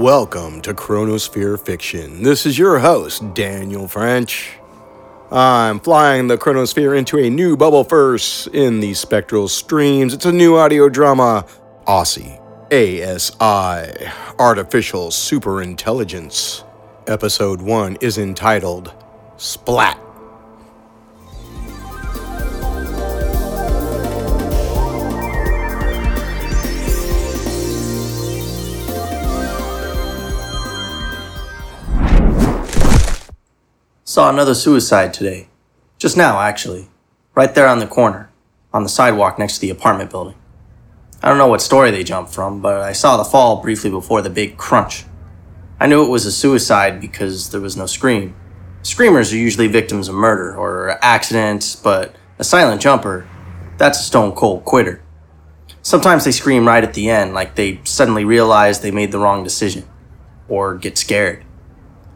Welcome to Chronosphere Fiction. This is your host, Daniel French. I'm flying the Chronosphere into a new bubble first in the spectral streams. It's a new audio drama, Aussie, ASI, Artificial Superintelligence. Episode 1 is entitled, Splat. Saw another suicide today. Just now, actually. Right there on the corner, on the sidewalk next to the apartment building. I don't know what story they jumped from, but I saw the fall briefly before the big crunch. I knew it was a suicide because there was no scream. Screamers are usually victims of murder or accidents, but a silent jumper, that's a stone-cold quitter. Sometimes they scream right at the end, like they suddenly realize they made the wrong decision, or get scared.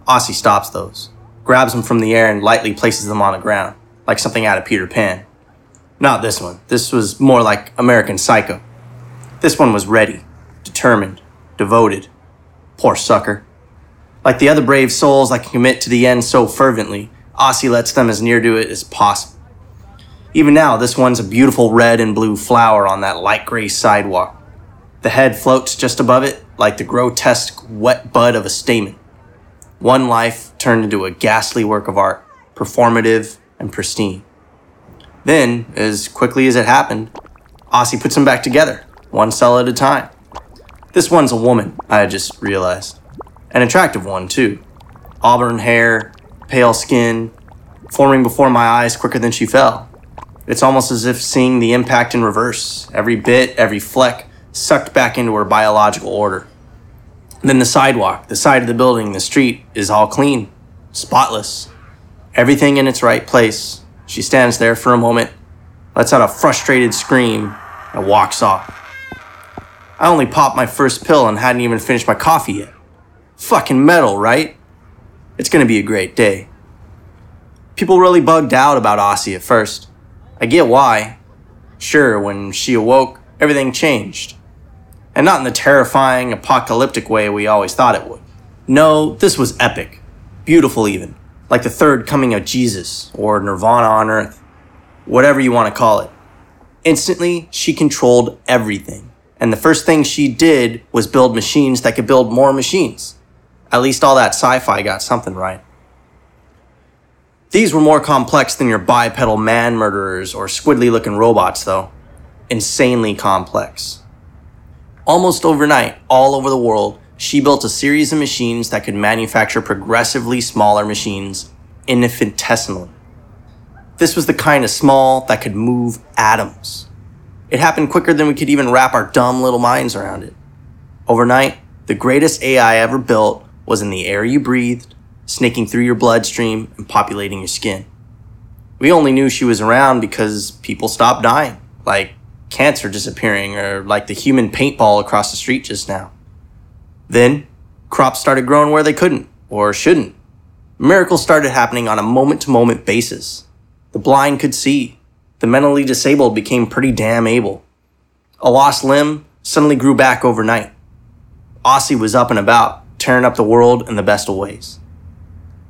Aussie stops those. Grabs them from the air and lightly places them on the ground, like something out of Peter Pan. Not this one. This was more like American Psycho. This one was ready, determined, devoted. Poor sucker. Like the other brave souls that can commit to the end so fervently, Aussie lets them as near to it as possible. Even now, this one's a beautiful red and blue flower on that light gray sidewalk. The head floats just above it, like the grotesque wet bud of a stamen. One life turned into a ghastly work of art, performative and pristine. Then, as quickly as it happened, Aussie puts them back together, one cell at a time. This one's a woman, I just realized. An attractive one, too. Auburn hair, pale skin, forming before my eyes quicker than she fell. It's almost as if seeing the impact in reverse, every bit, every fleck, sucked back into her biological order. Then the sidewalk, the side of the building, the street is all clean, spotless. Everything in its right place. She stands there for a moment, lets out a frustrated scream, and walks off. I only popped my first pill and hadn't even finished my coffee yet. Fucking metal, right? It's gonna be a great day. People really bugged out about Aussie at first. I get why. Sure, when she awoke, everything changed. And not in the terrifying, apocalyptic way we always thought it would. No, this was epic. Beautiful even. Like the third coming of Jesus, or Nirvana on Earth. Whatever you want to call it. Instantly, she controlled everything. And the first thing she did was build machines that could build more machines. At least all that sci-fi got something right. These were more complex than your bipedal man murderers or squiddly-looking robots, though. Insanely complex. Almost overnight, all over the world, she built a series of machines that could manufacture progressively smaller machines infinitesimally. This was the kind of small that could move atoms. It happened quicker than we could even wrap our dumb little minds around it. Overnight, the greatest AI ever built was in the air you breathed, snaking through your bloodstream and populating your skin. We only knew she was around because people stopped dying, like cancer disappearing, or like the human paintball across the street just now. Then, crops started growing where they couldn't, or shouldn't. Miracles started happening on a moment-to-moment basis. The blind could see. The mentally disabled became pretty damn able. A lost limb suddenly grew back overnight. Aussie was up and about, tearing up the world in the best of ways.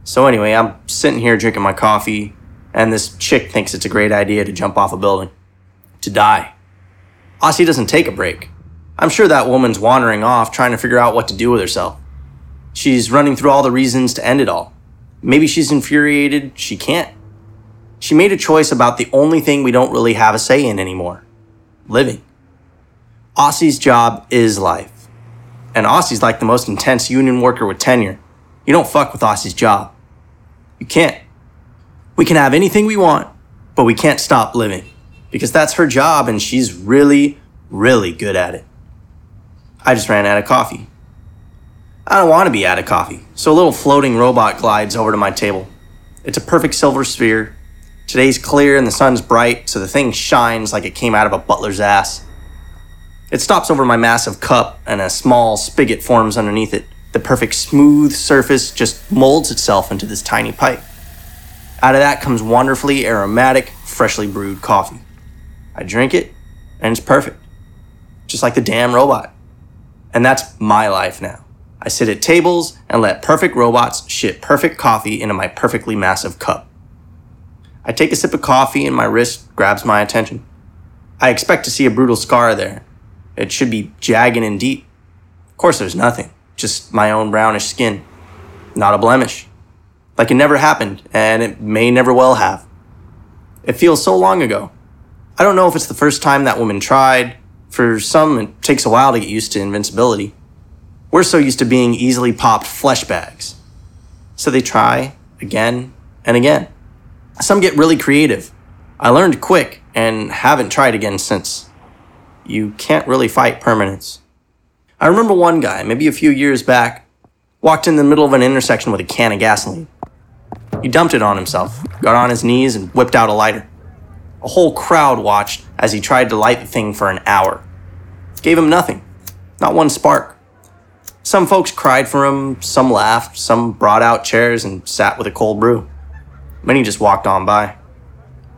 So anyway, I'm sitting here drinking my coffee, and this chick thinks it's a great idea to jump off a building. To die. Aussie doesn't take a break. I'm sure that woman's wandering off trying to figure out what to do with herself. She's running through all the reasons to end it all. Maybe she's infuriated. She can't. She made a choice about the only thing we don't really have a say in anymore. Living. Aussie's job is life. And Aussie's like the most intense union worker with tenure. You don't fuck with Aussie's job. You can't. We can have anything we want, but we can't stop living. Because that's her job, and she's really, really good at it. I just ran out of coffee. I don't want to be out of coffee, so a little floating robot glides over to my table. It's a perfect silver sphere. Today's clear and the sun's bright, so the thing shines like it came out of a butler's ass. It stops over my massive cup, and a small spigot forms underneath it. The perfect smooth surface just molds itself into this tiny pipe. Out of that comes wonderfully aromatic, freshly brewed coffee. I drink it, and it's perfect. Just like the damn robot. And that's my life now. I sit at tables and let perfect robots ship perfect coffee into my perfectly massive cup. I take a sip of coffee and my wrist grabs my attention. I expect to see a brutal scar there. It should be jagged and deep. Of course there's nothing, just my own brownish skin. Not a blemish. Like it never happened, and it may never well have. It feels so long ago. I don't know if it's the first time that woman tried. For some, it takes a while to get used to invincibility. We're so used to being easily popped flesh bags. So they try again and again. Some get really creative. I learned quick and haven't tried again since. You can't really fight permanence. I remember one guy, maybe a few years back, walked in the middle of an intersection with a can of gasoline. He dumped it on himself, got on his knees, and whipped out a lighter. A whole crowd watched as he tried to light the thing for an hour. Gave him nothing, not one spark. Some folks cried for him, some laughed, some brought out chairs and sat with a cold brew. Many just walked on by.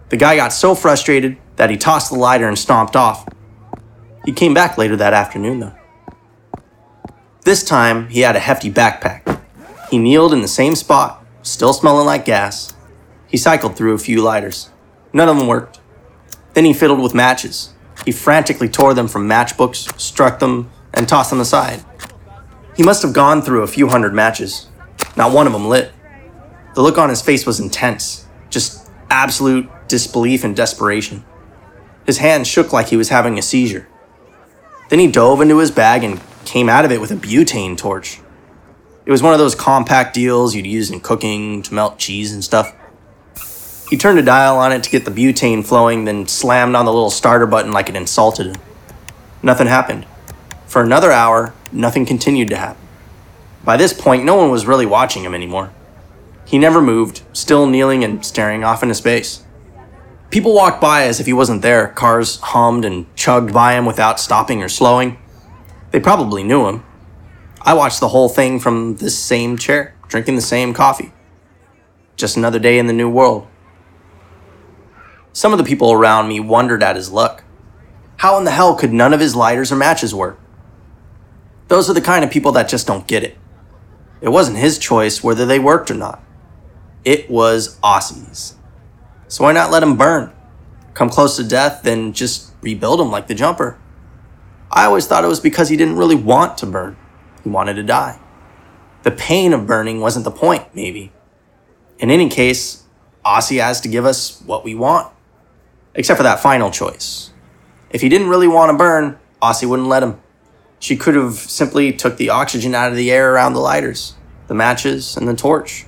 The guy got so frustrated that he tossed the lighter and stomped off. He came back later that afternoon, though. This time, he had a hefty backpack. He kneeled in the same spot, still smelling like gas. He cycled through a few lighters. None of them worked. Then he fiddled with matches. He frantically tore them from matchbooks, struck them, and tossed them aside. He must have gone through a few hundred matches. Not one of them lit. The look on his face was intense, just absolute disbelief and desperation. His hand shook like he was having a seizure. Then he dove into his bag and came out of it with a butane torch. It was one of those compact deals you'd use in cooking to melt cheese and stuff. He turned a dial on it to get the butane flowing, then slammed on the little starter button like it insulted him. Nothing happened. For another hour, nothing continued to happen. By this point, no one was really watching him anymore. He never moved, still kneeling and staring off into space. People walked by as if he wasn't there. Cars hummed and chugged by him without stopping or slowing. They probably knew him. I watched the whole thing from this same chair, drinking the same coffee. Just another day in the new world. Some of the people around me wondered at his luck. How in the hell could none of his lighters or matches work? Those are the kind of people that just don't get it. It wasn't his choice whether they worked or not. It was Aussie's. So why not let him burn? Come close to death, then just rebuild him like the jumper. I always thought it was because he didn't really want to burn. He wanted to die. The pain of burning wasn't the point, maybe. In any case, Aussie has to give us what we want. Except for that final choice. If he didn't really want to burn, Aussie wouldn't let him. She could have simply took the oxygen out of the air around the lighters, the matches, and the torch.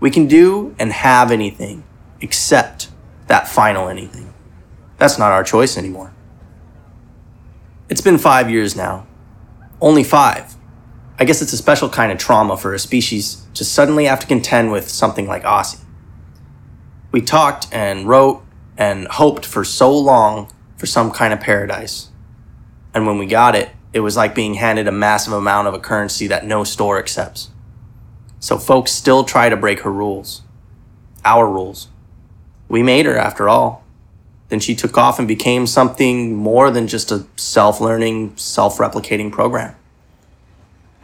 We can do and have anything, except that final anything. That's not our choice anymore. It's been 5 years now. Only 5. I guess it's a special kind of trauma for a species to suddenly have to contend with something like Aussie. We talked and wrote and hoped for so long for some kind of paradise. And when we got it, it was like being handed a massive amount of a currency that no store accepts. So folks still try to break her rules. Our rules. We made her, after all. Then she took off and became something more than just a self-learning, self-replicating program.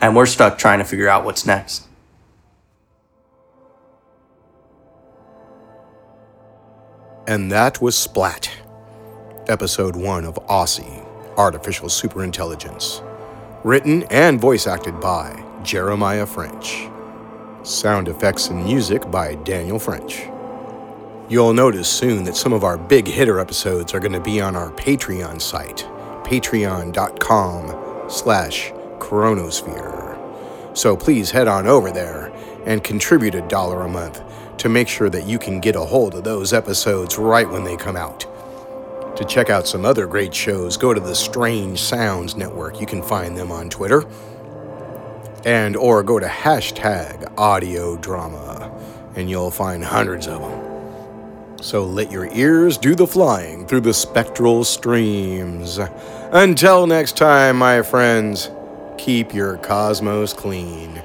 And we're stuck trying to figure out what's next. And that was Splat, Episode 1 of Aussie, Artificial Superintelligence, written and voice acted by Jeremiah French. Sound effects and music by Daniel French. You'll notice soon that some of our big hitter episodes are going to be on our Patreon site, patreon.com/Chronosphere. So please head on over there and contribute $1 a month to make sure that you can get a hold of those episodes right when they come out. To check out some other great shows, go to the Strange Sounds Network. You can find them on Twitter. And or go to #audiodrama, and you'll find hundreds of them. So let your ears do the flying through the spectral streams. Until next time, my friends, keep your cosmos clean.